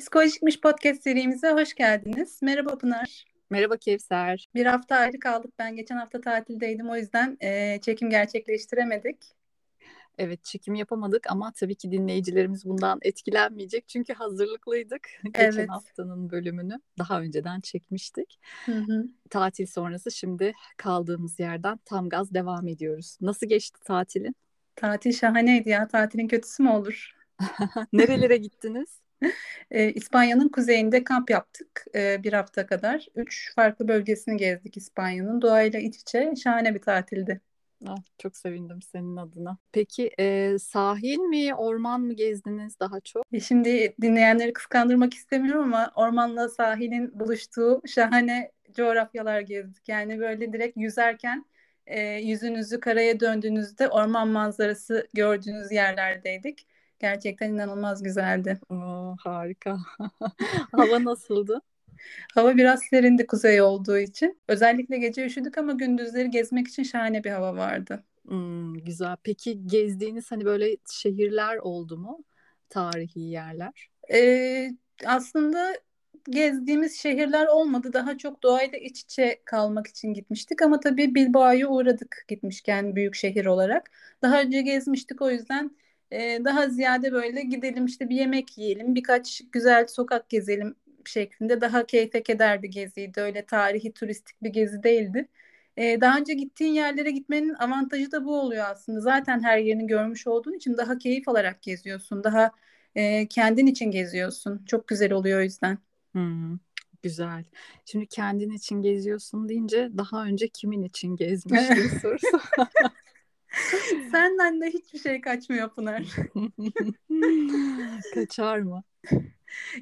Psikolojikmiş podcast serimize hoş geldiniz. Merhaba Pınar. Merhaba Kevser. Bir hafta ayrı kaldık. Ben geçen hafta tatildeydim. O yüzden çekim gerçekleştiremedik. Evet, çekim yapamadık ama tabii ki dinleyicilerimiz bundan etkilenmeyecek. Çünkü hazırlıklıydık. Geçen haftanın bölümünü daha önceden çekmiştik. Hı-hı. Tatil sonrası şimdi kaldığımız yerden tam gaz devam ediyoruz. Nasıl geçti tatilin? Tatil şahaneydi ya. Tatilin kötüsü mü olur? Nerelere gittiniz? İspanya'nın kuzeyinde kamp yaptık bir hafta kadar. 3 farklı bölgesini gezdik İspanya'nın. Doğayla iç içe şahane bir tatildi. Ah, çok sevindim senin adına. Peki sahil mi, orman mı gezdiniz daha çok? Şimdi dinleyenleri kıskandırmak istemiyorum ama ormanla sahilin buluştuğu şahane coğrafyalar gezdik. Yani böyle direkt yüzerken yüzünüzü karaya döndüğünüzde orman manzarası gördüğünüz yerlerdeydik. Gerçekten inanılmaz güzeldi. Oo, harika. Hava nasıldı? Hava biraz serindi kuzey olduğu için. Özellikle gece üşüdük ama gündüzleri gezmek için şahane bir hava vardı. Güzel. Peki gezdiğiniz hani böyle şehirler oldu mu? Tarihi yerler? Aslında gezdiğimiz şehirler olmadı. Daha çok doğayla iç içe kalmak için gitmiştik. Ama tabii Bilbao'ya uğradık gitmişken büyük şehir olarak. Daha önce gezmiştik, o yüzden daha ziyade böyle gidelim işte bir yemek yiyelim, birkaç güzel sokak gezelim şeklinde daha keyfe keder bir geziydi. Öyle tarihi, turistik bir gezi değildi. Daha önce gittiğin yerlere gitmenin avantajı da bu oluyor aslında. Zaten her yerini görmüş olduğun için daha keyif alarak geziyorsun. Daha kendin için geziyorsun. Çok güzel oluyor o yüzden. Güzel. Şimdi kendin için geziyorsun deyince daha önce kimin için gezmiştin sorusu. Senden de hiçbir şey kaçmıyor Pınar. Kaçar mı?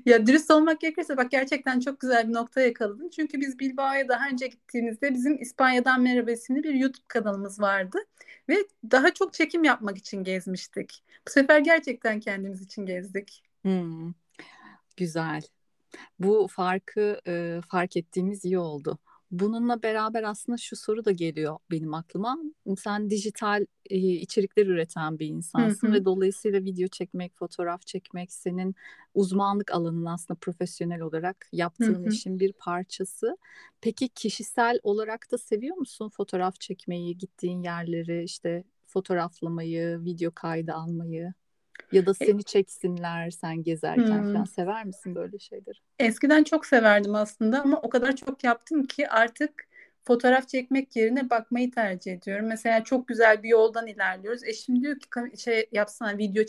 Ya dürüst olmak gerekirse bak gerçekten çok güzel bir noktaya yakaladım. Çünkü biz Bilbao'ya daha önce gittiğimizde bizim İspanya'dan Merhaba isimli bir YouTube kanalımız vardı. Ve daha çok çekim yapmak için gezmiştik. Bu sefer gerçekten kendimiz için gezdik. Güzel. Bu farkı fark ettiğimiz iyi oldu. Bununla beraber aslında şu soru da geliyor benim aklıma. Sen dijital içerikler üreten bir insansın. Hı hı. Ve dolayısıyla video çekmek, fotoğraf çekmek senin uzmanlık alanın, aslında profesyonel olarak yaptığın işin bir parçası. Peki kişisel olarak da seviyor musun fotoğraf çekmeyi, gittiğin yerleri, işte fotoğraflamayı, video kaydı almayı? Ya da seni çeksinler sen gezerken falan, sever misin böyle şeyleri? Eskiden çok severdim aslında ama o kadar çok yaptım ki artık fotoğraf çekmek yerine bakmayı tercih ediyorum. Mesela çok güzel bir yoldan ilerliyoruz. Eşim diyor ki şey yapsana, video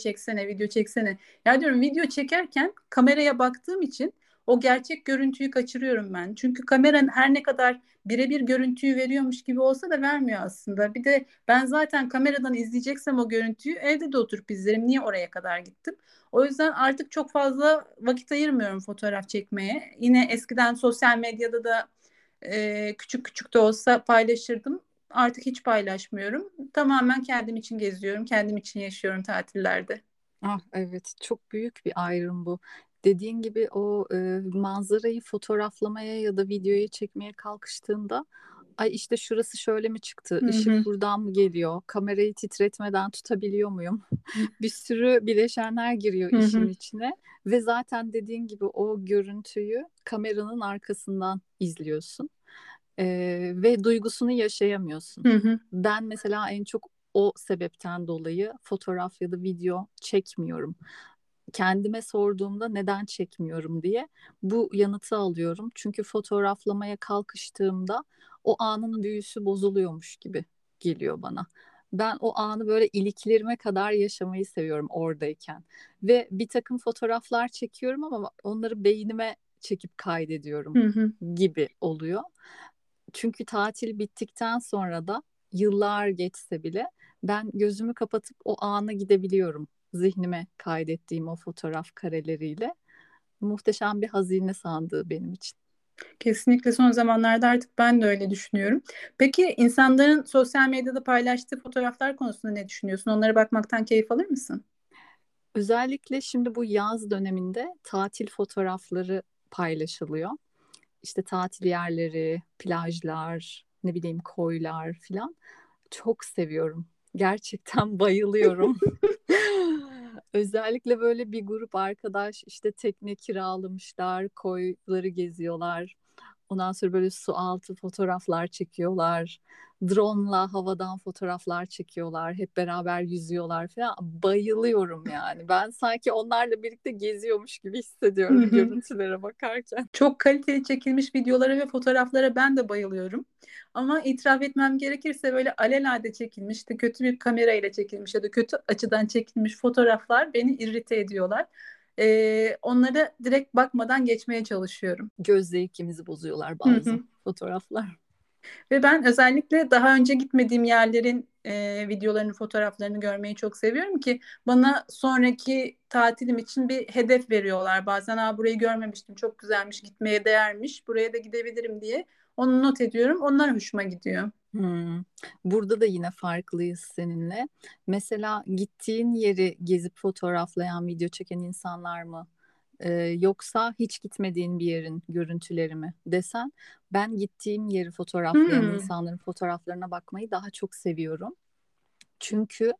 çeksene. Ya diyorum, video çekerken kameraya baktığım için o gerçek görüntüyü kaçırıyorum ben. Çünkü kameranın her ne kadar birebir görüntüyü veriyormuş gibi olsa da vermiyor aslında. Bir de ben zaten kameradan izleyeceksem o görüntüyü evde de oturup izlerim. Niye oraya kadar gittim? O yüzden artık çok fazla vakit ayırmıyorum fotoğraf çekmeye. Yine eskiden sosyal medyada da küçük küçük de olsa paylaşırdım. Artık hiç paylaşmıyorum. Tamamen kendim için geziyorum. Kendim için yaşıyorum tatillerde. Ah evet, çok büyük bir ayrım bu. Dediğin gibi o manzarayı fotoğraflamaya ya da videoya çekmeye kalkıştığında ay işte şurası şöyle mi çıktı, ışık buradan mı geliyor, kamerayı titretmeden tutabiliyor muyum? Bir sürü bileşenler giriyor işin içine ve zaten dediğin gibi o görüntüyü kameranın arkasından izliyorsun ve duygusunu yaşayamıyorsun. Ben mesela en çok o sebepten dolayı fotoğraf ya da video çekmiyorum. Kendime sorduğumda neden çekmiyorum diye bu yanıtı alıyorum. Çünkü fotoğraflamaya kalkıştığımda o anın büyüsü bozuluyormuş gibi geliyor bana. Ben o anı böyle iliklerime kadar yaşamayı seviyorum oradayken. Ve bir takım fotoğraflar çekiyorum ama onları beynime çekip kaydediyorum gibi oluyor. Çünkü tatil bittikten sonra da yıllar geçse bile ben gözümü kapatıp o ana gidebiliyorum. Zihnime kaydettiğim o fotoğraf kareleriyle muhteşem bir hazine sandığı benim için. Kesinlikle son zamanlarda artık ben de öyle düşünüyorum. Peki insanların sosyal medyada paylaştığı fotoğraflar konusunda ne düşünüyorsun? Onlara bakmaktan keyif alır mısın? Özellikle şimdi bu yaz döneminde tatil fotoğrafları paylaşılıyor. İşte tatil yerleri, plajlar, ne bileyim koylar filan. Çok seviyorum. Gerçekten bayılıyorum. Özellikle böyle bir grup arkadaş işte tekne kiralamışlar, koyları geziyorlar. Ondan sonra böyle su altı fotoğraflar çekiyorlar. Drone'la havadan fotoğraflar çekiyorlar. Hep beraber yüzüyorlar falan. Bayılıyorum yani. Ben sanki onlarla birlikte geziyormuş gibi hissediyorum görüntülere bakarken. Çok kaliteli çekilmiş videolara ve fotoğraflara ben de bayılıyorum. Ama itiraf etmem gerekirse böyle alelade çekilmiş, kötü bir kamerayla çekilmiş ya da kötü açıdan çekilmiş fotoğraflar beni irrite ediyorlar. Onlara direkt bakmadan geçmeye çalışıyorum. Göz zevkimizi bozuyorlar bazı fotoğraflar. Ve ben özellikle daha önce gitmediğim yerlerin videolarını, fotoğraflarını görmeyi çok seviyorum ki bana sonraki tatilim için bir hedef veriyorlar. Bazen burayı görmemiştim, çok güzelmiş, gitmeye değermiş, buraya da gidebilirim diye onu not ediyorum. Onlar hoşuma gidiyor. Burada da yine farklıyız seninle. Mesela gittiğin yeri gezip fotoğraflayan, video çeken insanlar mı? Yoksa hiç gitmediğin bir yerin görüntüleri mi desen, ben gittiğim yeri fotoğraflayan insanların fotoğraflarına bakmayı daha çok seviyorum. Çünkü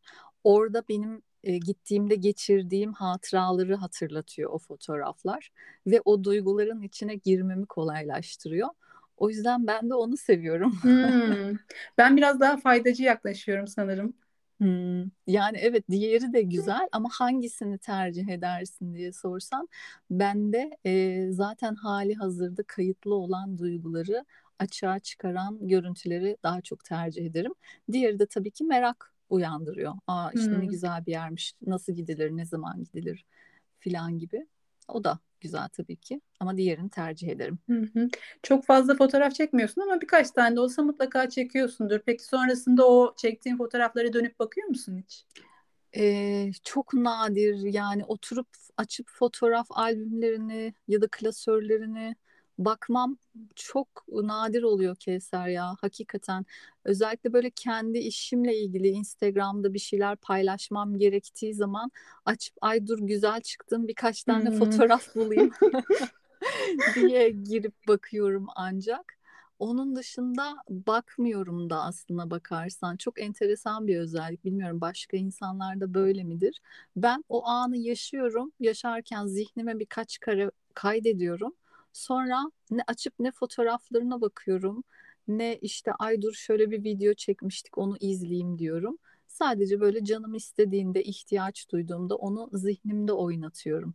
orada benim gittiğimde geçirdiğim hatıraları hatırlatıyor o fotoğraflar ve o duyguların içine girmemi kolaylaştırıyor. O yüzden ben de onu seviyorum. Ben biraz daha faydacı yaklaşıyorum sanırım. Yani evet, diğeri de güzel ama hangisini tercih edersin diye sorsan, ben de zaten hali hazırda kayıtlı olan duyguları açığa çıkaran görüntüleri daha çok tercih ederim. Diğeri de tabii ki merak uyandırıyor. İşte ne güzel bir yermiş, nasıl gidilir, ne zaman gidilir filan gibi. O da güzel tabii ki ama diğerini tercih ederim. Çok fazla fotoğraf çekmiyorsun ama birkaç tane de olsa mutlaka çekiyorsundur. Peki sonrasında o çektiğin fotoğraflara dönüp bakıyor musun hiç? Çok nadir yani, oturup açıp fotoğraf albümlerini ya da klasörlerini bakmam çok nadir oluyor Kevser ya, hakikaten. Özellikle böyle kendi işimle ilgili Instagram'da bir şeyler paylaşmam gerektiği zaman açıp ay dur güzel çıktım birkaç tane fotoğraf bulayım diye girip bakıyorum ancak. Onun dışında bakmıyorum da aslına bakarsan. Çok enteresan bir özellik. Bilmiyorum başka insanlarda böyle midir? Ben o anı yaşıyorum. Yaşarken zihnime birkaç kare kaydediyorum. Sonra ne açıp ne fotoğraflarına bakıyorum, ne işte ay dur şöyle bir video çekmiştik onu izleyeyim diyorum. Sadece böyle canım istediğinde, ihtiyaç duyduğumda onu zihnimde oynatıyorum.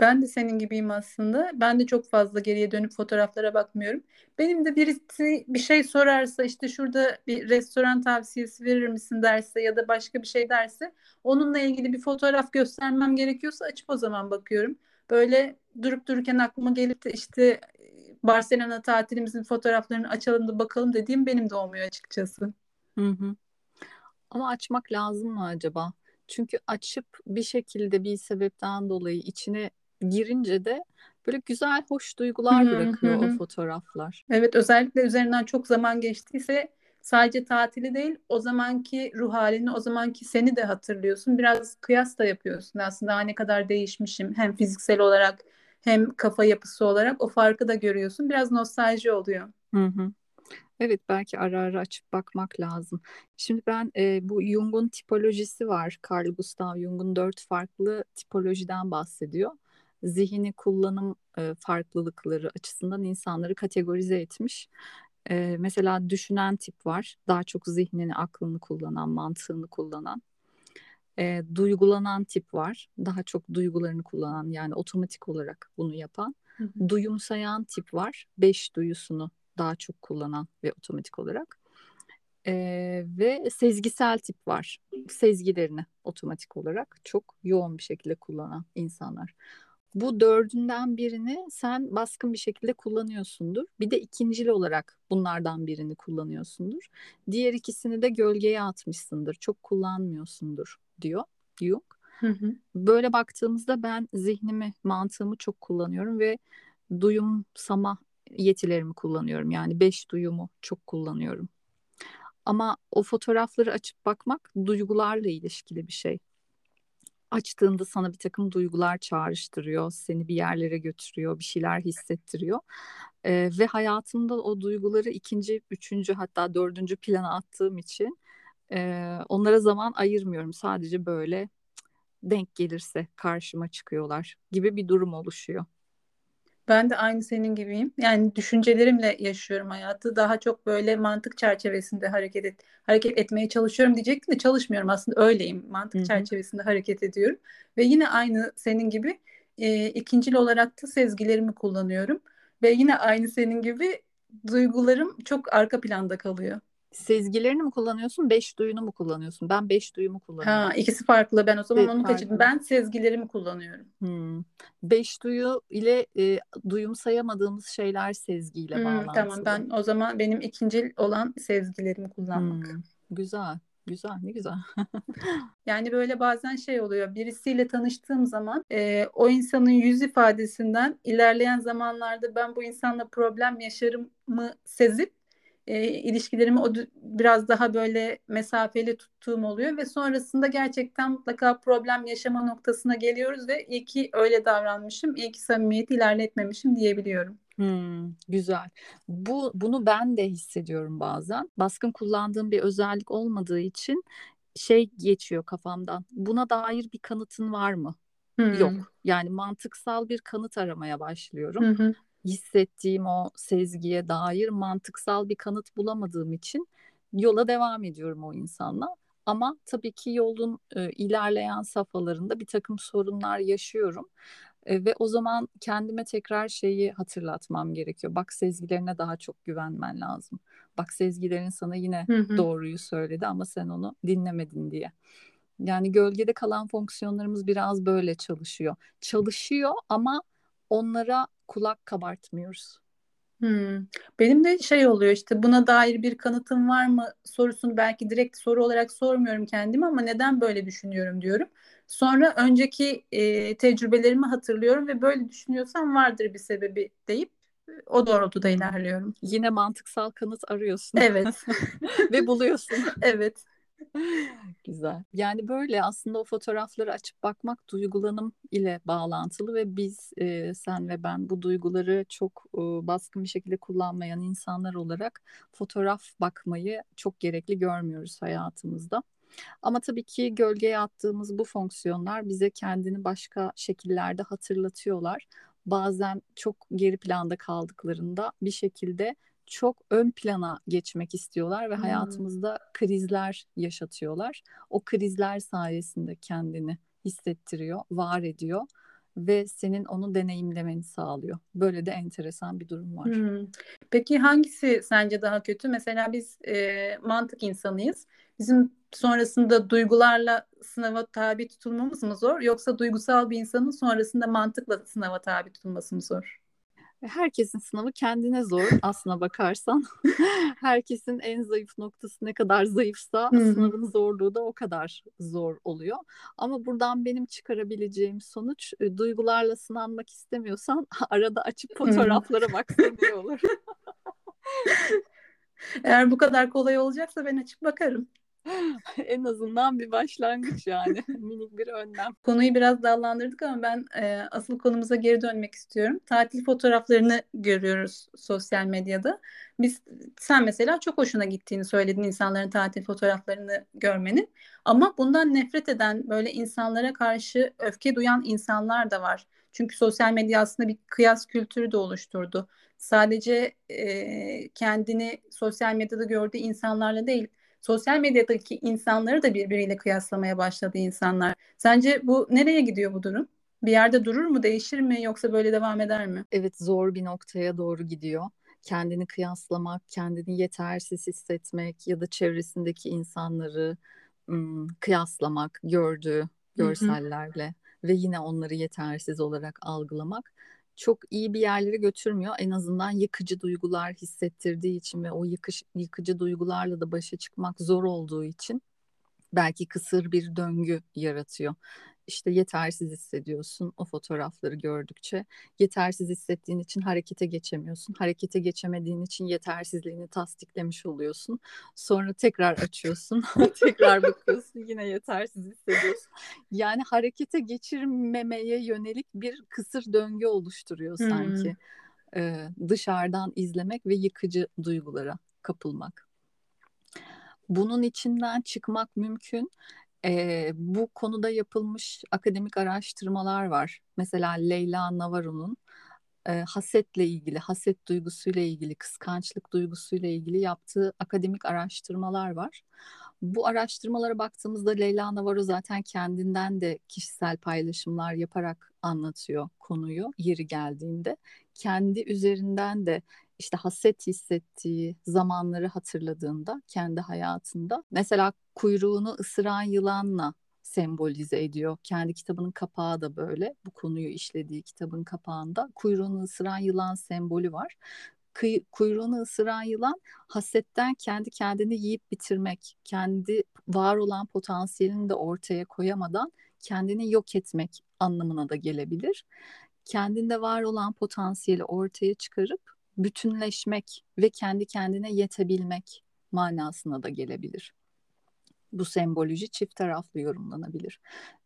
Ben de senin gibiyim aslında. Ben de çok fazla geriye dönüp fotoğraflara bakmıyorum. Benim de birisi bir şey sorarsa, işte şurada bir restoran tavsiyesi verir misin derse ya da başka bir şey derse, onunla ilgili bir fotoğraf göstermem gerekiyorsa açıp o zaman bakıyorum. Böyle durup dururken aklıma gelip de işte Barcelona tatilimizin fotoğraflarını açalım da bakalım dediğim benim de olmuyor açıkçası. Ama açmak lazım mı acaba? Çünkü açıp bir şekilde bir sebepten dolayı içine girince de böyle güzel, hoş duygular bırakıyor o fotoğraflar. Evet, özellikle üzerinden çok zaman geçtiyse sadece tatili değil, o zamanki ruh halini, o zamanki seni de hatırlıyorsun. Biraz kıyas da yapıyorsun aslında, ne kadar değişmişim hem fiziksel olarak hem kafa yapısı olarak, o farkı da görüyorsun. Biraz nostalji oluyor. Evet, belki ara ara açıp bakmak lazım. Şimdi ben bu Jung'un tipolojisi var. Carl Gustav Jung'un 4 farklı tipolojiden bahsediyor. Zihni kullanım farklılıkları açısından insanları kategorize etmiş. Mesela düşünen tip var. Daha çok zihnini, aklını kullanan, mantığını kullanan. Duygulanan tip var. Daha çok duygularını kullanan, yani otomatik olarak bunu yapan. Duyumsayan tip var. 5 duyusunu daha çok kullanan ve otomatik olarak. Ve sezgisel tip var. Sezgilerini otomatik olarak çok yoğun bir şekilde kullanan insanlar. Bu 4'ünden birini sen baskın bir şekilde kullanıyorsundur. Bir de ikincil olarak bunlardan birini kullanıyorsundur. Diğer ikisini de gölgeye atmışsındır. Çok kullanmıyorsundur diyor Jung. Böyle baktığımızda ben zihnimi, mantığımı çok kullanıyorum ve duyumsama yetilerimi kullanıyorum. Yani 5 duyumu çok kullanıyorum. Ama o fotoğrafları açıp bakmak duygularla ilişkili bir şey. Açtığında sana bir takım duygular çağrıştırıyor, seni bir yerlere götürüyor, bir şeyler hissettiriyor. Ve hayatımda o duyguları 2., 3. hatta 4. plana attığım için onlara zaman ayırmıyorum. Sadece böyle denk gelirse karşıma çıkıyorlar gibi bir durum oluşuyor. Ben de aynı senin gibiyim. Yani düşüncelerimle yaşıyorum hayatı. Daha çok böyle mantık çerçevesinde hareket etmeye çalışıyorum diyecektim de çalışmıyorum aslında, öyleyim. Mantık çerçevesinde hareket ediyorum. Ve yine aynı senin gibi ikincil olarak da sezgilerimi kullanıyorum. Ve yine aynı senin gibi duygularım çok arka planda kalıyor. Sezgilerini mi kullanıyorsun, beş duyunu mu kullanıyorsun? Ben beş duyumu kullanıyorum. Ha, ikisi farklı. Ben o zaman onu kaçırdım. Ben sezgilerimi kullanıyorum. Beş duyu ile duyum sayamadığımız şeyler sezgiyle bağlantılı. Tamam, ben o zaman benim ikincil olan sezgilerimi kullanmak. Güzel, güzel, ne güzel. Yani böyle bazen şey oluyor. Birisiyle tanıştığım zaman o insanın yüz ifadesinden ilerleyen zamanlarda ben bu insanla problem yaşarım mı sezip ilişkilerimi biraz daha böyle mesafeli tuttuğum oluyor ve sonrasında gerçekten mutlaka problem yaşama noktasına geliyoruz ve iyi ki öyle davranmışım, iyi ki samimiyeti ilerletmemişim diyebiliyorum. Güzel. Bunu ben de hissediyorum bazen. Baskın kullandığım bir özellik olmadığı için şey geçiyor kafamdan. Buna dair bir kanıtın var mı? Yok. Yani mantıksal bir kanıt aramaya başlıyorum. Hissettiğim o sezgiye dair mantıksal bir kanıt bulamadığım için yola devam ediyorum o insanla. Ama tabii ki yolun ilerleyen safhalarında bir takım sorunlar yaşıyorum. Ve o zaman kendime tekrar şeyi hatırlatmam gerekiyor. Bak, sezgilerine daha çok güvenmen lazım. Bak, sezgilerin sana yine doğruyu söyledi ama sen onu dinlemedin diye. Yani gölgede kalan fonksiyonlarımız biraz böyle çalışıyor. Çalışıyor ama onlara kulak kabartmıyoruz. Benim de şey oluyor işte, buna dair bir kanıtım var mı sorusunu belki direkt soru olarak sormuyorum kendime ama neden böyle düşünüyorum diyorum. Sonra önceki tecrübelerimi hatırlıyorum ve böyle düşünüyorsam vardır bir sebebi deyip o doğrultuda ilerliyorum. Yine mantıksal kanıt arıyorsun. Evet. Ve buluyorsun. Evet. Güzel. Yani böyle aslında o fotoğrafları açıp bakmak duygulanım ile bağlantılı ve biz sen ve ben bu duyguları çok baskın bir şekilde kullanmayan insanlar olarak fotoğraf bakmayı çok gerekli görmüyoruz hayatımızda. Ama tabii ki gölgeye attığımız bu fonksiyonlar bize kendini başka şekillerde hatırlatıyorlar. Bazen çok geri planda kaldıklarında bir şekilde çok ön plana geçmek istiyorlar ve hayatımızda krizler yaşatıyorlar. O krizler sayesinde kendini hissettiriyor, var ediyor ve senin onu deneyimlemeni sağlıyor. Böyle de enteresan bir durum var. Peki hangisi sence daha kötü? Mesela biz mantık insanıyız. Bizim sonrasında duygularla sınava tabi tutulmamız mı zor? Yoksa duygusal bir insanın sonrasında mantıkla sınava tabi tutulması mı zor? Herkesin sınavı kendine zor aslına bakarsan. Herkesin en zayıf noktası ne kadar zayıfsa sınavın zorluğu da o kadar zor oluyor. Ama buradan benim çıkarabileceğim sonuç, duygularla sınanmak istemiyorsan arada açıp fotoğraflara baksan iyi olur. Eğer bu kadar kolay olacaksa ben açıp bakarım. En azından bir başlangıç yani. Minik bir önlem. Konuyu biraz dallandırdık ama ben asıl konumuza geri dönmek istiyorum. Tatil fotoğraflarını görüyoruz sosyal medyada. Sen mesela çok hoşuna gittiğini söyledin insanların tatil fotoğraflarını görmenin. Ama bundan nefret eden, böyle insanlara karşı öfke duyan insanlar da var. Çünkü sosyal medya aslında bir kıyas kültürü de oluşturdu. Sadece kendini sosyal medyada gördüğü insanlarla değil, sosyal medyadaki insanları da birbiriyle kıyaslamaya başladı insanlar. Sence bu nereye gidiyor bu durum? Bir yerde durur mu, değişir mi, yoksa böyle devam eder mi? Evet, zor bir noktaya doğru gidiyor. Kendini kıyaslamak, kendini yetersiz hissetmek ya da çevresindeki insanları kıyaslamak, gördüğü görsellerle ve yine onları yetersiz olarak algılamak çok iyi bir yerlere götürmüyor. En azından yıkıcı duygular hissettirdiği için ve o yıkıcı duygularla da başa çıkmak zor olduğu için belki kısır bir döngü yaratıyor. İşte yetersiz hissediyorsun o fotoğrafları gördükçe. Yetersiz hissettiğin için harekete geçemiyorsun. Harekete geçemediğin için yetersizliğini tasdiklemiş oluyorsun. Sonra tekrar açıyorsun. Tekrar bakıyorsun. Yine yetersiz hissediyorsun. Yani harekete geçirmemeye yönelik bir kısır döngü oluşturuyor sanki. Dışarıdan izlemek ve yıkıcı duygulara kapılmak. Bunun içinden çıkmak mümkün. Bu konuda yapılmış akademik araştırmalar var. Mesela Leyla Navarro'nun hasetle ilgili, haset duygusuyla ilgili, kıskançlık duygusuyla ilgili yaptığı akademik araştırmalar var. Bu araştırmalara baktığımızda Leyla Navarro zaten kendinden de kişisel paylaşımlar yaparak anlatıyor konuyu yeri geldiğinde. Kendi üzerinden de işte haset hissettiği zamanları hatırladığında kendi hayatında. Mesela kuyruğunu ısıran yılanla sembolize ediyor. Kendi kitabının kapağı da böyle. Bu konuyu işlediği kitabın kapağında kuyruğunu ısıran yılan sembolü var. Kuyruğunu ısıran yılan hasetten kendi kendini yiyip bitirmek, kendi var olan potansiyelini de ortaya koyamadan kendini yok etmek anlamına da gelebilir. Kendinde var olan potansiyeli ortaya çıkarıp bütünleşmek ve kendi kendine yetebilmek manasına da gelebilir. Bu semboloji çift taraflı yorumlanabilir.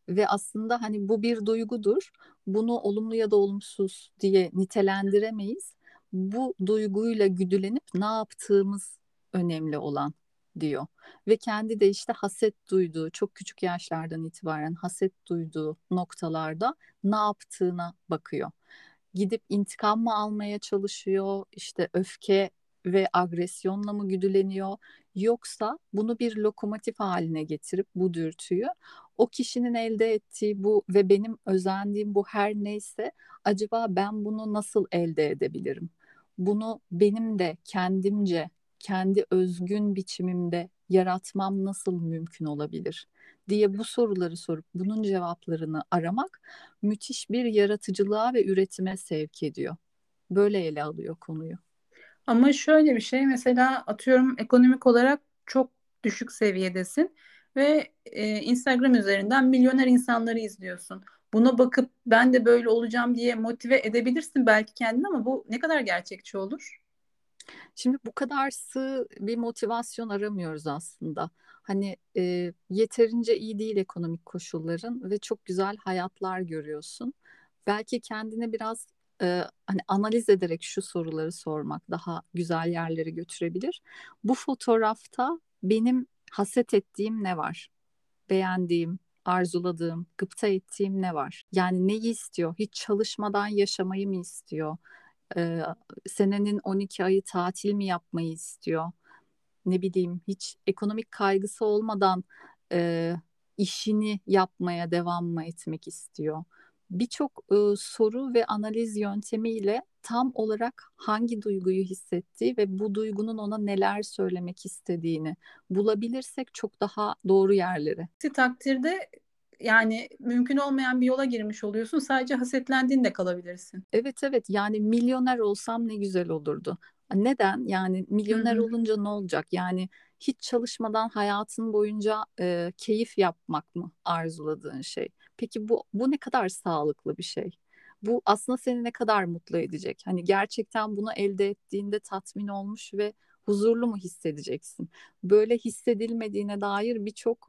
Ve aslında hani bu bir duygudur. Bunu olumlu ya da olumsuz diye nitelendiremeyiz. Bu duyguyla güdülenip ne yaptığımız önemli olan diyor. Ve kendi de işte haset duyduğu, çok küçük yaşlardan itibaren haset duyduğu noktalarda ne yaptığına bakıyor. Gidip intikam mı almaya çalışıyor, işte öfke ve agresyonla mı güdüleniyor, yoksa bunu bir lokomotif haline getirip bu dürtüyü o kişinin elde ettiği bu ve benim özendiğim bu her neyse acaba ben bunu nasıl elde edebilirim? Bunu benim de kendimce, kendi özgün biçimimde yaratmam nasıl mümkün olabilir diye bu soruları sorup bunun cevaplarını aramak müthiş bir yaratıcılığa ve üretime sevk ediyor. Böyle ele alıyor konuyu. Ama şöyle bir şey, mesela atıyorum ekonomik olarak çok düşük seviyedesin ve Instagram üzerinden milyoner insanları izliyorsun. Buna bakıp ben de böyle olacağım diye motive edebilirsin belki kendini, ama bu ne kadar gerçekçi olur? Şimdi bu kadar sığ bir motivasyon aramıyoruz aslında. Hani yeterince iyi değil ekonomik koşulların ve çok güzel hayatlar görüyorsun. Belki kendine biraz hani analiz ederek şu soruları sormak daha güzel yerlere götürebilir. Bu fotoğrafta benim haset ettiğim ne var? Beğendiğim, arzuladığım, gıpta ettiğim ne var? Yani neyi istiyor? Hiç çalışmadan yaşamayı mı istiyor? Senenin 12 ayı tatil mi yapmayı istiyor? Ne bileyim, hiç ekonomik kaygısı olmadan işini yapmaya devam mı etmek istiyor? Birçok soru ve analiz yöntemiyle tam olarak hangi duyguyu hissettiği ve bu duygunun ona neler söylemek istediğini bulabilirsek çok daha doğru yerlere. Takdirde yani mümkün olmayan bir yola girmiş oluyorsun. Sadece hasetlendiğinde kalabilirsin. Evet, yani milyoner olsam ne güzel olurdu. Neden? Yani milyoner olunca ne olacak? Yani hiç çalışmadan hayatın boyunca keyif yapmak mı arzuladığın şey? Peki bu ne kadar sağlıklı bir şey? Bu aslında seni ne kadar mutlu edecek? Hani gerçekten bunu elde ettiğinde tatmin olmuş ve huzurlu mu hissedeceksin? Böyle hissedilmediğine dair birçok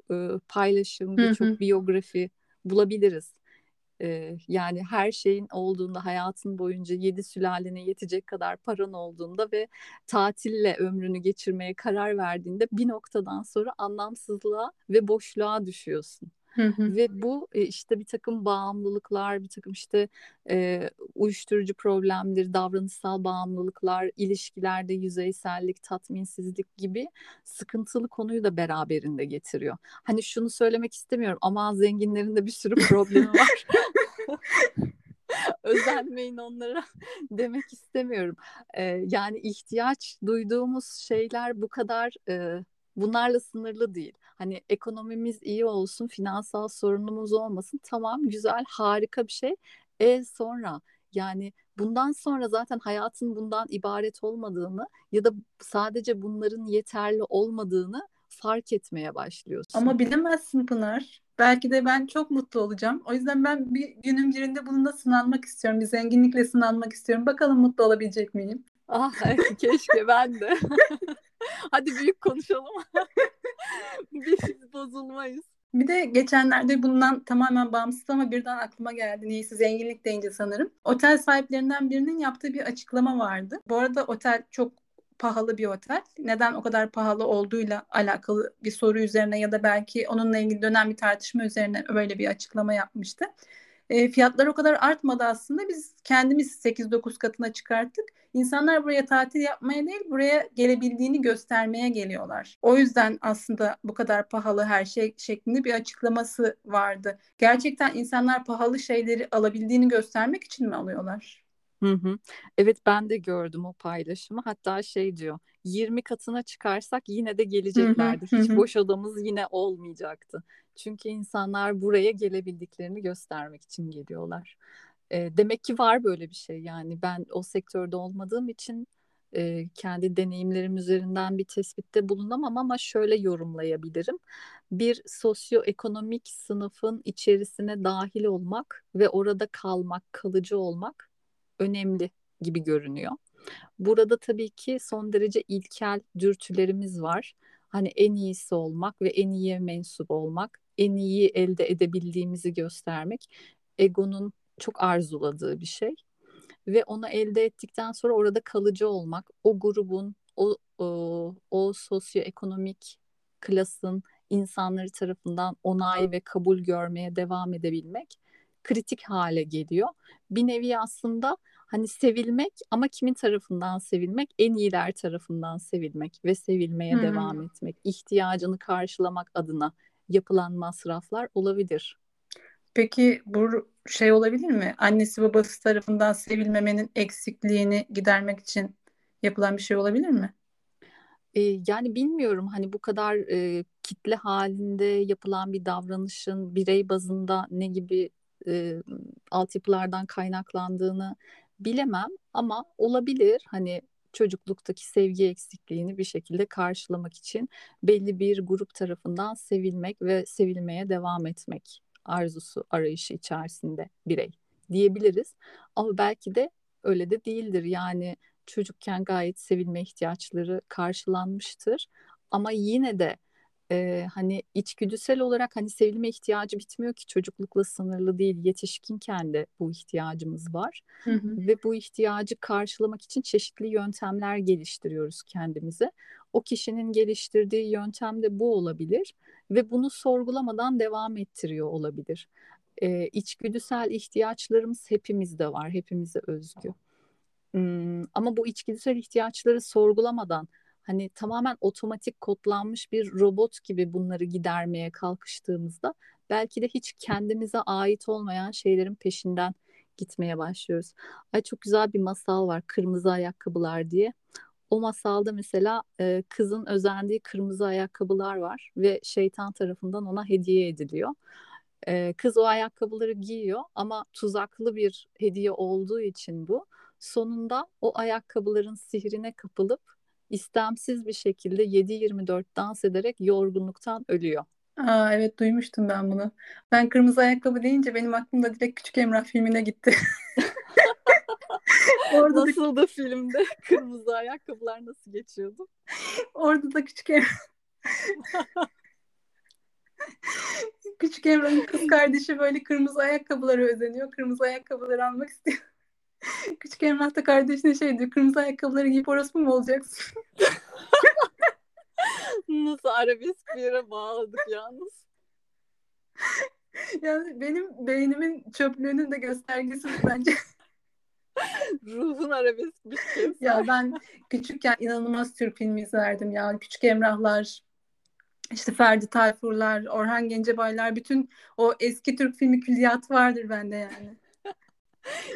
paylaşım, birçok biyografi bulabiliriz. Yani her şeyin olduğunda, hayatın boyunca 7 sülalene yetecek kadar paran olduğunda ve tatille ömrünü geçirmeye karar verdiğinde bir noktadan sonra anlamsızlığa ve boşluğa düşüyorsun. Ve bu işte bir takım bağımlılıklar, bir takım işte uyuşturucu problemleri, davranışsal bağımlılıklar, ilişkilerde yüzeysellik, tatminsizlik gibi sıkıntılı konuyu da beraberinde getiriyor. Hani şunu söylemek istemiyorum, ama zenginlerin de bir sürü problemi var. Özenmeyin onlara demek istemiyorum. Yani ihtiyaç duyduğumuz şeyler bu kadar... bunlarla sınırlı değil. Hani ekonomimiz iyi olsun, finansal sorunumuz olmasın. Tamam, güzel, harika bir şey. Sonra yani bundan sonra zaten hayatın bundan ibaret olmadığını ya da sadece bunların yeterli olmadığını fark etmeye başlıyorsun. Ama bilemezsin Pınar. Belki de ben çok mutlu olacağım. O yüzden ben bir günün birinde bununla sınanmak istiyorum. Bir zenginlikle sınanmak istiyorum. Bakalım mutlu olabilecek miyim? Ah, keşke ben de. Hadi büyük konuşalım. Biz bozulmayız. Bir de geçenlerde bundan tamamen bağımsız ama birden aklıma geldi. Neyse, zenginlik deyince sanırım. Otel sahiplerinden birinin yaptığı bir açıklama vardı. Bu arada otel çok pahalı bir otel. Neden o kadar pahalı olduğuyla alakalı bir soru üzerine ya da belki onunla ilgili dönen bir tartışma üzerine böyle bir açıklama yapmıştı. Fiyatlar o kadar artmadı aslında. Biz kendimiz 8-9 katına çıkarttık. İnsanlar buraya tatil yapmaya değil, buraya gelebildiğini göstermeye geliyorlar. O yüzden aslında bu kadar pahalı her şey şeklinde bir açıklaması vardı. Gerçekten insanlar pahalı şeyleri alabildiğini göstermek için mi alıyorlar? Hı. Evet, ben de gördüm o paylaşımı. Hatta şey diyor, 20 katına çıkarsak yine de geleceklerdi. Hiç boş odamız yine olmayacaktı. Çünkü insanlar buraya gelebildiklerini göstermek için geliyorlar. Demek ki var böyle bir şey. Yani ben o sektörde olmadığım için kendi deneyimlerim üzerinden bir tespitte bulunamam ama şöyle yorumlayabilirim. Bir sosyoekonomik sınıfın içerisine dahil olmak ve orada kalmak, kalıcı olmak önemli gibi görünüyor. Burada tabii ki son derece ilkel dürtülerimiz var. Hani en iyisi olmak ve en iyiye mensup olmak, en iyi elde edebildiğimizi göstermek egonun çok arzuladığı bir şey. Ve onu elde ettikten sonra orada kalıcı olmak, o grubun, o sosyoekonomik klasın insanları tarafından onay ve kabul görmeye devam edebilmek kritik hale geliyor. Bir nevi aslında hani sevilmek ama kimin tarafından sevilmek? En iyiler tarafından sevilmek ve sevilmeye devam etmek. İhtiyacını karşılamak adına yapılan masraflar olabilir. Peki bu şey olabilir mi? Annesi babası tarafından sevilmemenin eksikliğini gidermek için yapılan bir şey olabilir mi? Yani bilmiyorum, hani bu kadar kitle halinde yapılan bir davranışın birey bazında ne gibi altyapılardan kaynaklandığını bilemem ama olabilir. Hani çocukluktaki sevgi eksikliğini bir şekilde karşılamak için belli bir grup tarafından sevilmek ve sevilmeye devam etmek arzusu, arayışı içerisinde birey diyebiliriz. Ama belki de öyle de değildir. Yani çocukken gayet sevilme ihtiyaçları karşılanmıştır ama yine de hani içgüdüsel olarak hani sevilme ihtiyacı bitmiyor ki, çocuklukla sınırlı değil, yetişkinken de bu ihtiyacımız var ve bu ihtiyacı karşılamak için çeşitli yöntemler geliştiriyoruz kendimize. O kişinin geliştirdiği yöntem de bu olabilir ve bunu sorgulamadan devam ettiriyor olabilir. İçgüdüsel ihtiyaçlarımız hepimizde var, hepimize özgü. Ama bu içgüdüsel ihtiyaçları sorgulamadan, hani tamamen otomatik kodlanmış bir robot gibi bunları gidermeye kalkıştığımızda belki de hiç kendimize ait olmayan şeylerin peşinden gitmeye başlıyoruz. Ay, çok güzel bir masal var, Kırmızı Ayakkabılar diye. O masalda mesela kızın özendiği kırmızı ayakkabılar var ve şeytan tarafından ona hediye ediliyor. Kız o ayakkabıları giyiyor ama tuzaklı bir hediye olduğu için bu. Sonunda o ayakkabıların sihrine kapılıp istemsiz bir şekilde 7-24 dans ederek yorgunluktan ölüyor. Aa, evet, duymuştum ben bunu. Ben Kırmızı Ayakkabı deyince benim aklımda direkt Küçük Emrah filmine gitti. Orada nasıldı da filmde? Kırmızı Ayakkabılar nasıl geçiyordu? Orada da Küçük Emrah. Küçük Emrah'ın kız kardeşi böyle kırmızı ayakkabılara özeniyor. Kırmızı ayakkabıları almak istiyor. Küçük Emrah da kardeşine şey diyor, kırmızı ayakkabıları giyip orospu mu olacaksın? Nasıl arabesk bir yere bağladık yalnız. Yani benim beynimin çöplüğünün de göstergesi bence. Ruhun arabesk bir şey. Ya ben küçükken inanılmaz Türk filmi izlerdim ya. Küçük Emrahlar, işte Ferdi Tayfurlar, Orhan Gencebaylar, bütün o eski Türk filmi külliyatı vardır bende yani.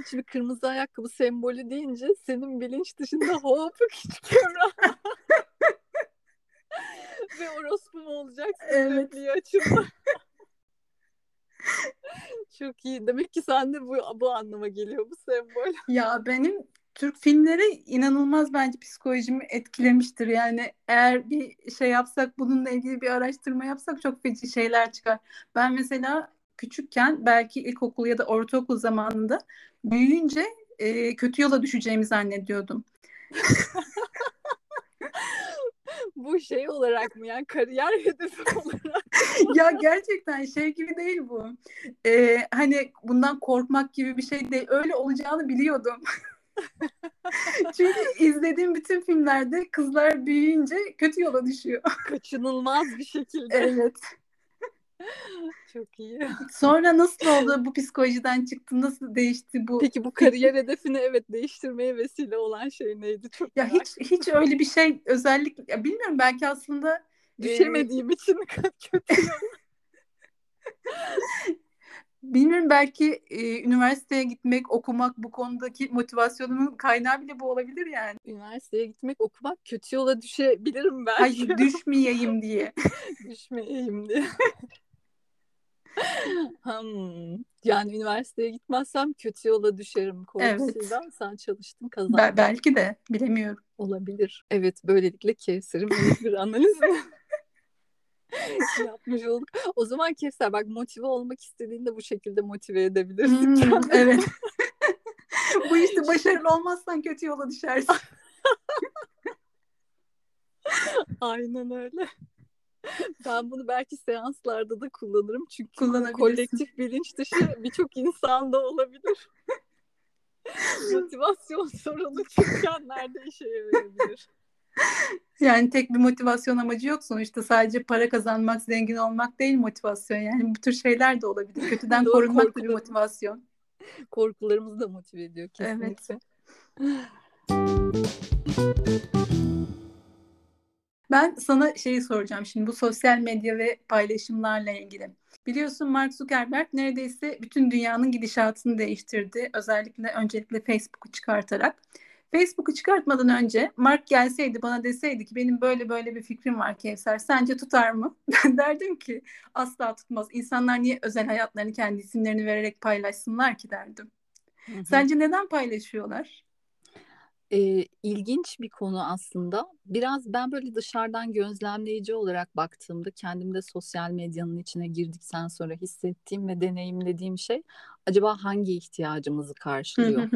Şimdi kırmızı ayakkabı sembolü deyince senin bilinç dışında hop Küçük Emrah ve orospu mu olacaksın? Evet. Çok iyi. Demek ki sende bu anlama geliyor bu sembol. Ya benim Türk filmleri inanılmaz bence psikolojimi etkilemiştir. Yani eğer bir şey yapsak, bununla ilgili bir araştırma yapsak çok feci şeyler çıkar. Ben mesela küçükken, belki ilkokul ya da ortaokul zamanında, büyüyünce kötü yola düşeceğimi zannediyordum. Bu şey olarak mı yani, kariyer hedefi olarak? Ya gerçekten şey gibi değil bu. Hani bundan korkmak gibi bir şey değil. Öyle olacağını biliyordum. Çünkü izlediğim bütün filmlerde kızlar büyüyünce kötü yola düşüyor. Kaçınılmaz bir şekilde. Evet. Çok iyi. Sonra nasıl oldu, bu psikolojiden çıktı, nasıl değişti bu? Peki bu kariyer hedefini evet değiştirmeye vesile olan şey neydi? Çok ya hiç öyle bir şey özellikle ya bilmiyorum, belki aslında düşemediğim için kötü. Bilmiyorum, belki üniversiteye gitmek, okumak bu konudaki motivasyonumun kaynağı bile bu olabilir yani. Üniversiteye gitmek, okumak, kötü yola düşebilirim belki. Hayır, düşmeyeyim diye. Düşmeyeyim diye. Yani üniversiteye gitmezsem kötü yola düşerim korkusuyla. Evet. Sen çalıştın, kazandın. Belki de, bilemiyorum. Olabilir. Evet, böylelikle Kevser'in bir analizi yapmış olduk. O zaman Kevser, bak, motive olmak istediğinde bu şekilde motive edebilirsin. Evet. Bu işte başarılı olmazsan kötü yola düşersin. Aynen öyle. Ben bunu belki seanslarda da kullanırım. Çünkü kolektif bilinç dışı birçok insanda olabilir. Motivasyon sorunu çıkanlarda işe yarayabilir. Yani tek bir motivasyon amacı yok sonuçta, sadece para kazanmak, zengin olmak değil motivasyon. Yani bu tür şeyler de olabilir. Kötüden korunmak da bir motivasyon. Korkularımızı da motive ediyor kesinlikle. Evet. Ben sana şeyi soracağım şimdi, bu sosyal medya ve paylaşımlarla ilgili. Biliyorsun Mark Zuckerberg neredeyse bütün dünyanın gidişatını değiştirdi. Öncelikle Facebook'u çıkartarak. Facebook'u çıkartmadan önce Mark gelseydi bana deseydi ki benim böyle bir fikrim var Kevser, sence tutar mı? Ben derdim ki asla tutmaz. İnsanlar niye özel hayatlarını kendi isimlerini vererek paylaşsınlar ki derdim. Hı-hı. Sence neden paylaşıyorlar? İlginç bir konu aslında. Biraz ben böyle dışarıdan gözlemleyici olarak baktığımda, kendim de sosyal medyanın içine girdikten sonra hissettiğim ve deneyimlediğim şey, acaba hangi ihtiyacımızı karşılıyor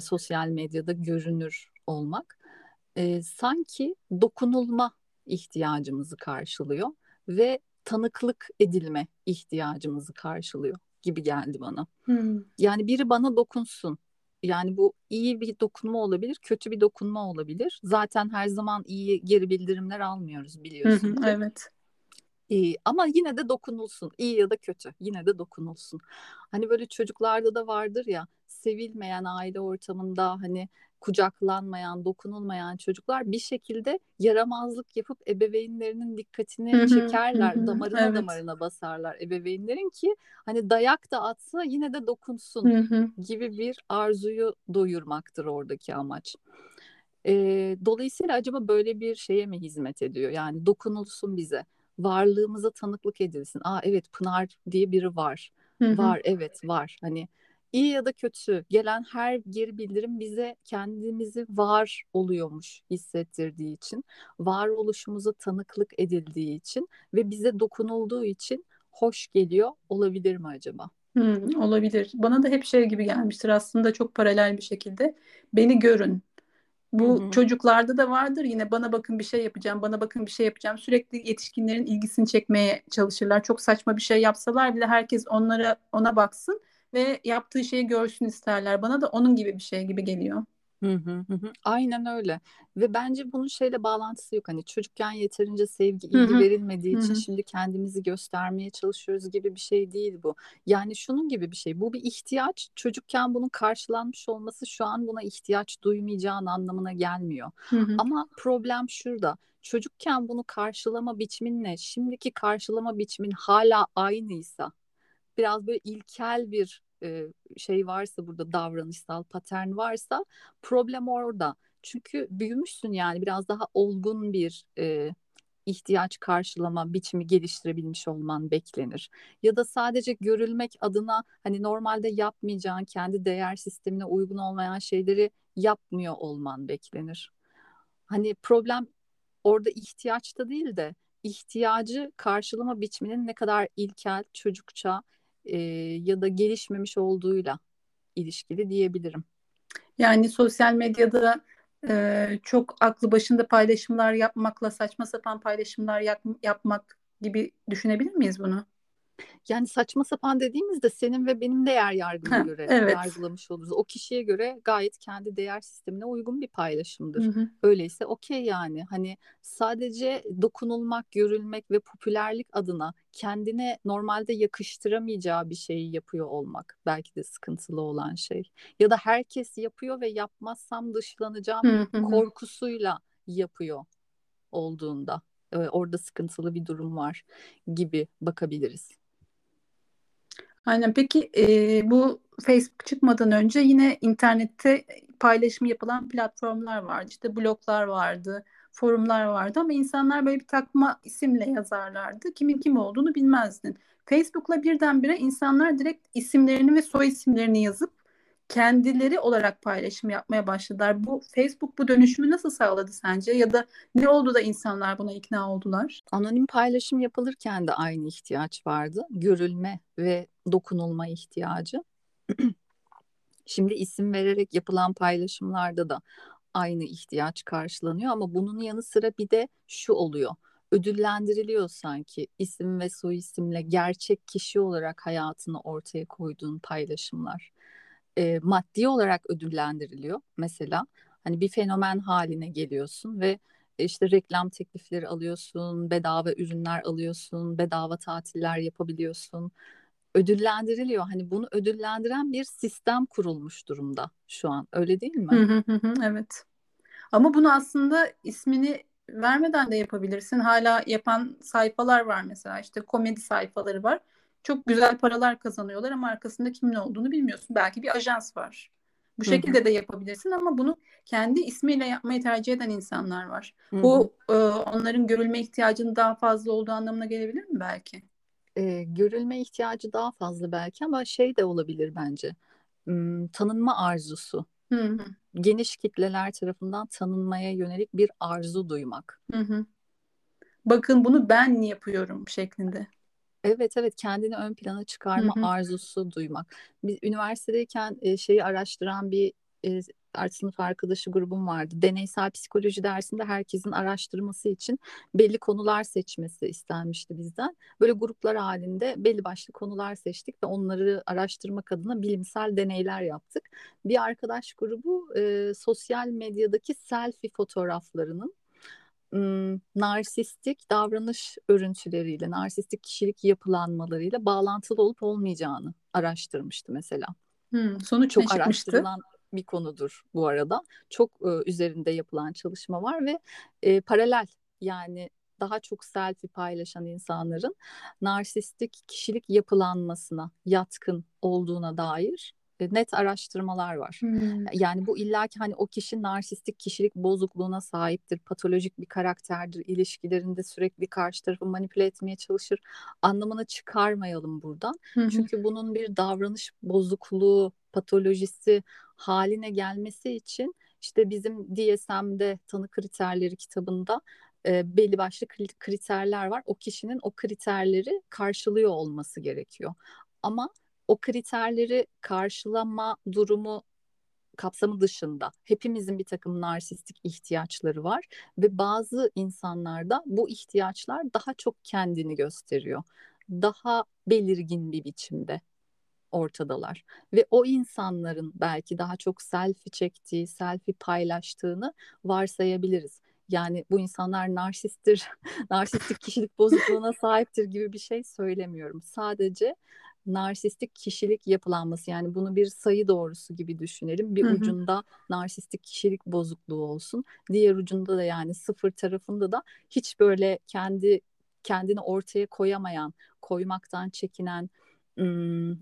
sosyal medyada görünür olmak? Sanki dokunulma ihtiyacımızı karşılıyor ve tanıklık edilme ihtiyacımızı karşılıyor gibi geldi bana. Yani biri bana dokunsun. Yani bu iyi bir dokunma olabilir, kötü bir dokunma olabilir. Zaten her zaman iyi geri bildirimler almıyoruz, biliyorsun. Evet. Ama yine de dokunulsun. İyi ya da kötü, yine de dokunulsun. Hani böyle çocuklarda da vardır ya, sevilmeyen aile ortamında hani kucaklanmayan, dokunulmayan çocuklar bir şekilde yaramazlık yapıp ebeveynlerinin dikkatini çekerler. Damarına basarlar ebeveynlerin ki hani dayak da atsa yine de dokunsun gibi bir arzuyu doyurmaktır oradaki amaç. Dolayısıyla acaba böyle bir şeye mi hizmet ediyor? Yani dokunulsun bize, varlığımıza tanıklık edilsin. Aa evet, Pınar diye biri var. Var, evet var. Hani İyi ya da kötü gelen her geri bildirim bize kendimizi var oluyormuş hissettirdiği için, varoluşumuza tanıklık edildiği için ve bize dokunulduğu için hoş geliyor olabilir mi acaba? Olabilir. Bana da hep şey gibi gelmiştir aslında, çok paralel bir şekilde. Beni görün. Bu çocuklarda da vardır yine, bana bakın bir şey yapacağım, bana bakın bir şey yapacağım. Sürekli yetişkinlerin ilgisini çekmeye çalışırlar. Çok saçma bir şey yapsalar bile herkes ona baksın ve yaptığı şeyi görsün isterler. Bana da onun gibi bir şey gibi geliyor. Aynen öyle. Ve bence bunun şeyle bağlantısı yok. Hani çocukken yeterince sevgi, ilgi verilmediği için şimdi kendimizi göstermeye çalışıyoruz gibi bir şey değil bu. Yani şunun gibi bir şey. Bu bir ihtiyaç. Çocukken bunun karşılanmış olması şu an buna ihtiyaç duymayacağın anlamına gelmiyor. Ama problem şurada. Çocukken bunu karşılama biçiminle şimdiki karşılama biçimin hala aynıysa, biraz böyle ilkel bir şey varsa, burada davranışsal patern varsa problem orada. Çünkü büyümüşsün, yani biraz daha olgun bir ihtiyaç karşılama biçimi geliştirebilmiş olman beklenir. Ya da sadece görülmek adına hani normalde yapmayacağın, kendi değer sistemine uygun olmayan şeyleri yapmıyor olman beklenir. Hani problem orada ihtiyaçta değil de ihtiyacı karşılama biçiminin ne kadar ilkel, çocukça ya da gelişmemiş olduğuyla ilişkili diyebilirim. Yani sosyal medyada çok aklı başında paylaşımlar yapmakla saçma sapan paylaşımlar yapmak gibi düşünebilir miyiz bunu? Yani saçma sapan dediğimizde senin ve benim değer yargıma göre yargılamış oluruz. O kişiye göre gayet kendi değer sistemine uygun bir paylaşımdır. Hı-hı. Öyleyse okey yani. Hani sadece dokunulmak, görülmek ve popülerlik adına kendine normalde yakıştıramayacağı bir şeyi yapıyor olmak belki de sıkıntılı olan şey. Ya da herkes yapıyor ve yapmazsam dışlanacağım korkusuyla yapıyor olduğunda. Orada sıkıntılı bir durum var gibi bakabiliriz. Aynen. Peki bu Facebook çıkmadan önce yine internette paylaşım yapılan platformlar vardı. İşte bloglar vardı, forumlar vardı ama insanlar böyle bir takma isimle yazarlardı. Kimin kim olduğunu bilmezdin. Facebook'la birdenbire insanlar direkt isimlerini ve soy isimlerini yazıp kendileri olarak paylaşım yapmaya başladılar. Bu Facebook bu dönüşümü nasıl sağladı sence? Ya da ne oldu da insanlar buna ikna oldular? Anonim paylaşım yapılırken de aynı ihtiyaç vardı. Görülme ve dokunulma ihtiyacı. Şimdi isim vererek yapılan paylaşımlarda da aynı ihtiyaç karşılanıyor ama bunun yanı sıra bir de şu oluyor. Ödüllendiriliyor sanki isim ve soy isimle gerçek kişi olarak hayatını ortaya koyduğun paylaşımlar. Maddi olarak ödüllendiriliyor mesela. Hani bir fenomen haline geliyorsun ve işte reklam teklifleri alıyorsun, bedava ürünler alıyorsun, bedava tatiller yapabiliyorsun. Ödüllendiriliyor. Hani bunu ödüllendiren bir sistem kurulmuş durumda şu an. Öyle değil mi? Evet. Ama bunu aslında ismini vermeden de yapabilirsin. Hala yapan sayfalar var mesela. İşte komedi sayfaları var. Çok güzel paralar kazanıyorlar ama arkasında kimin olduğunu bilmiyorsun. Belki bir ajans var. Bu şekilde de yapabilirsin ama bunu kendi ismiyle yapmayı tercih eden insanlar var. Bu onların görülme ihtiyacının daha fazla olduğu anlamına gelebilir mi belki? Görülme ihtiyacı daha fazla belki ama şey de olabilir bence. Tanınma arzusu. Geniş kitleler tarafından tanınmaya yönelik bir arzu duymak. Bakın bunu ben yapıyorum şeklinde. Evet kendini ön plana çıkarma arzusu duymak. Biz üniversitedeyken şeyi araştıran bir sınıf arkadaşı grubum vardı. Deneysel psikoloji dersinde herkesin araştırması için belli konular seçmesi istenmişti bizden. Böyle gruplar halinde belli başlı konular seçtik ve onları araştırmak adına bilimsel deneyler yaptık. Bir arkadaş grubu sosyal medyadaki selfie fotoğraflarının narsistik davranış örüntüleriyle, narsistik kişilik yapılanmalarıyla bağlantılı olup olmayacağını araştırmıştı mesela. Sonuç çok araştırılan bir konudur bu arada. Çok üzerinde yapılan çalışma var ve paralel yani daha çok selfie paylaşan insanların narsistik kişilik yapılanmasına yatkın olduğuna dair net araştırmalar var. Yani bu illaki hani o kişi narsistik kişilik bozukluğuna sahiptir, patolojik bir karakterdir, ilişkilerinde sürekli karşı tarafı manipüle etmeye çalışır anlamına çıkarmayalım buradan. Çünkü bunun bir davranış bozukluğu, patolojisi haline gelmesi için işte bizim DSM'de tanı kriterleri kitabında belli başlı kriterler var. O kişinin o kriterleri karşılıyor olması gerekiyor. Ama o kriterleri karşılama durumu kapsamı dışında hepimizin bir takım narsistik ihtiyaçları var ve bazı insanlarda bu ihtiyaçlar daha çok kendini gösteriyor. Daha belirgin bir biçimde ortadalar ve o insanların belki daha çok selfie çektiği, selfie paylaştığını varsayabiliriz. Yani bu insanlar narsisttir, narsistik kişilik bozukluğuna sahiptir gibi bir şey söylemiyorum. Sadece narsistik kişilik yapılanması yani bunu bir sayı doğrusu gibi düşünelim. Bir ucunda narsistik kişilik bozukluğu olsun. Diğer ucunda da yani sıfır tarafında da hiç böyle kendini ortaya koyamayan, koymaktan çekinen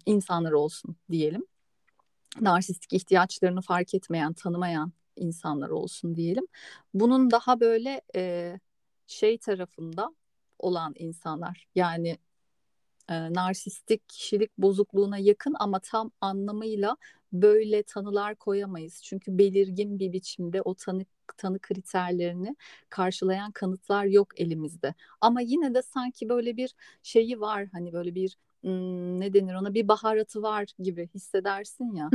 insanlar olsun diyelim. Narsistik ihtiyaçlarını fark etmeyen, tanımayan insanlar olsun diyelim. Bunun daha böyle şey tarafında olan insanlar yani narsistik kişilik bozukluğuna yakın ama tam anlamıyla böyle tanılar koyamayız. Çünkü belirgin bir biçimde o tanı kriterlerini karşılayan kanıtlar yok elimizde. Ama yine de sanki böyle bir şeyi var hani böyle bir ne denir ona bir baharatı var gibi hissedersin ya.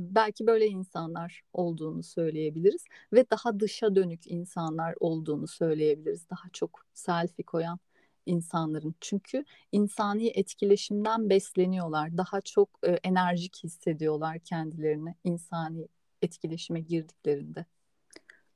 Belki böyle insanlar olduğunu söyleyebiliriz ve daha dışa dönük insanlar olduğunu söyleyebiliriz. Daha çok selfie koyan insanların. Çünkü insani etkileşimden besleniyorlar. Daha çok enerjik hissediyorlar kendilerini insani etkileşime girdiklerinde.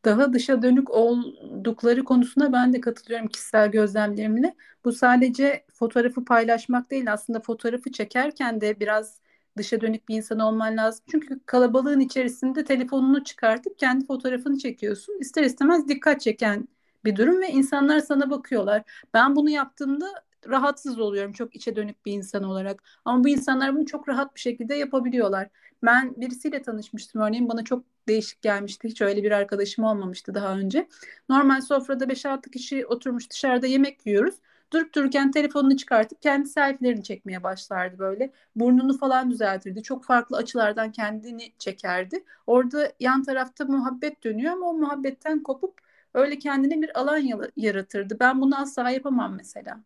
Daha dışa dönük oldukları konusunda ben de katılıyorum kişisel gözlemlerimle. Bu sadece fotoğrafı paylaşmak değil, aslında fotoğrafı çekerken de biraz dışa dönük bir insan olman lazım. Çünkü kalabalığın içerisinde telefonunu çıkartıp kendi fotoğrafını çekiyorsun. İster istemez dikkat çeken bir durum ve insanlar sana bakıyorlar. Ben bunu yaptığımda rahatsız oluyorum çok içe dönük bir insan olarak. Ama bu insanlar bunu çok rahat bir şekilde yapabiliyorlar. Ben birisiyle tanışmıştım örneğin, bana çok değişik gelmişti. Hiç öyle bir arkadaşım olmamıştı daha önce. Normal sofrada 5-6 kişi oturmuş, dışarıda yemek yiyoruz. Durup dururken telefonunu çıkartıp kendi selfie'lerini çekmeye başlardı böyle. Burnunu falan düzeltirdi. Çok farklı açılardan kendini çekerdi. Orada yan tarafta muhabbet dönüyor ama o muhabbetten kopup öyle kendine bir alan yaratırdı. Ben bunu asla yapamam mesela.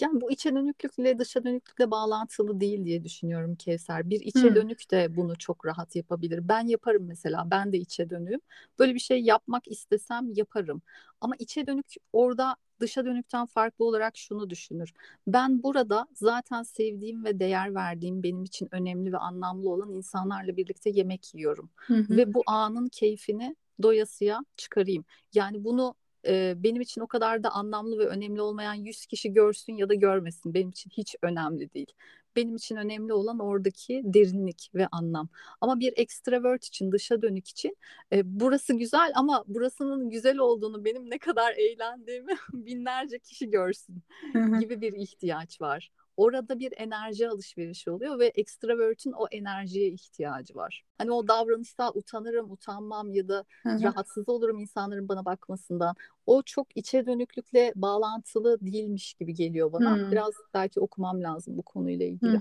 Yani bu içe dönüklükle dışa dönüklükle bağlantılı değil diye düşünüyorum Kevser. Bir içe dönük de bunu çok rahat yapabilir. Ben yaparım mesela, ben de içe dönüğüm. Böyle bir şey yapmak istesem yaparım. Ama içe dönük orada dışa dönükten farklı olarak şunu düşünür. Ben burada zaten sevdiğim ve değer verdiğim, benim için önemli ve anlamlı olan insanlarla birlikte yemek yiyorum. Ve bu anın keyfini doyasıya çıkarayım. Yani bunu benim için o kadar da anlamlı ve önemli olmayan 100 kişi görsün ya da görmesin, benim için hiç önemli değil. Benim için önemli olan oradaki derinlik ve anlam. Ama bir extrovert için, dışa dönük için burası güzel ama burasının güzel olduğunu, benim ne kadar eğlendiğimi binlerce kişi görsün gibi bir ihtiyaç var. Orada bir enerji alışverişi oluyor ve extrovert'ün o enerjiye ihtiyacı var. Hani o davranışta utanırım, utanmam ya da rahatsız olurum insanların bana bakmasından. O çok içe dönüklükle bağlantılı değilmiş gibi geliyor bana. Biraz belki okumam lazım bu konuyla ilgili.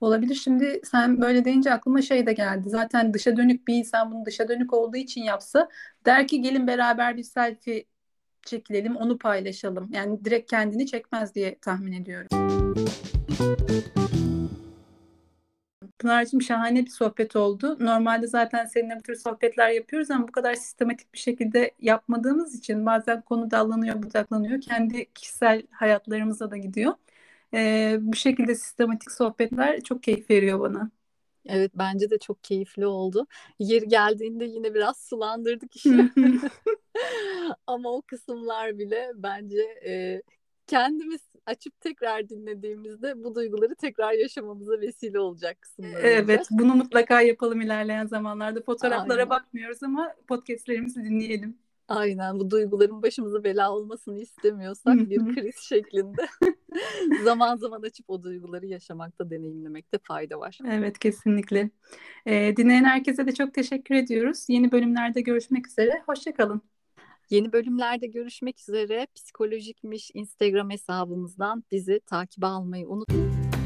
Olabilir. Şimdi sen böyle deyince aklıma şey de geldi. Zaten dışa dönük bir insan bunu dışa dönük olduğu için yapsa, der ki gelin beraber bir selfie çekilelim, onu paylaşalım. Yani direkt kendini çekmez diye tahmin ediyorum. Pınar'cığım şahane bir sohbet oldu. Normalde zaten seninle bu tür sohbetler yapıyoruz ama bu kadar sistematik bir şekilde yapmadığımız için bazen konu dallanıyor, budaklanıyor. Kendi kişisel hayatlarımıza da gidiyor. Bu şekilde sistematik sohbetler çok keyif veriyor bana. Evet, bence de çok keyifli oldu. Yeri geldiğinde yine biraz sulandırdık işi. Ama o kısımlar bile bence kendimiz açıp tekrar dinlediğimizde bu duyguları tekrar yaşamamıza vesile olacak kısımlar. Evet, olacak. Bunu mutlaka yapalım ilerleyen zamanlarda. Fotoğraflara bakmıyoruz ama podcastlerimizi dinleyelim. Aynen, bu duyguların başımıza bela olmasını istemiyorsak bir kriz şeklinde zaman zaman açıp o duyguları yaşamakta, deneyimlemekte fayda var. Evet, kesinlikle. Dinleyen herkese de çok teşekkür ediyoruz. Yeni bölümlerde görüşmek üzere. Hoşça kalın. Yeni bölümlerde görüşmek üzere. Psikolojikmiş Instagram hesabımızdan bizi takibe almayı unutmayın.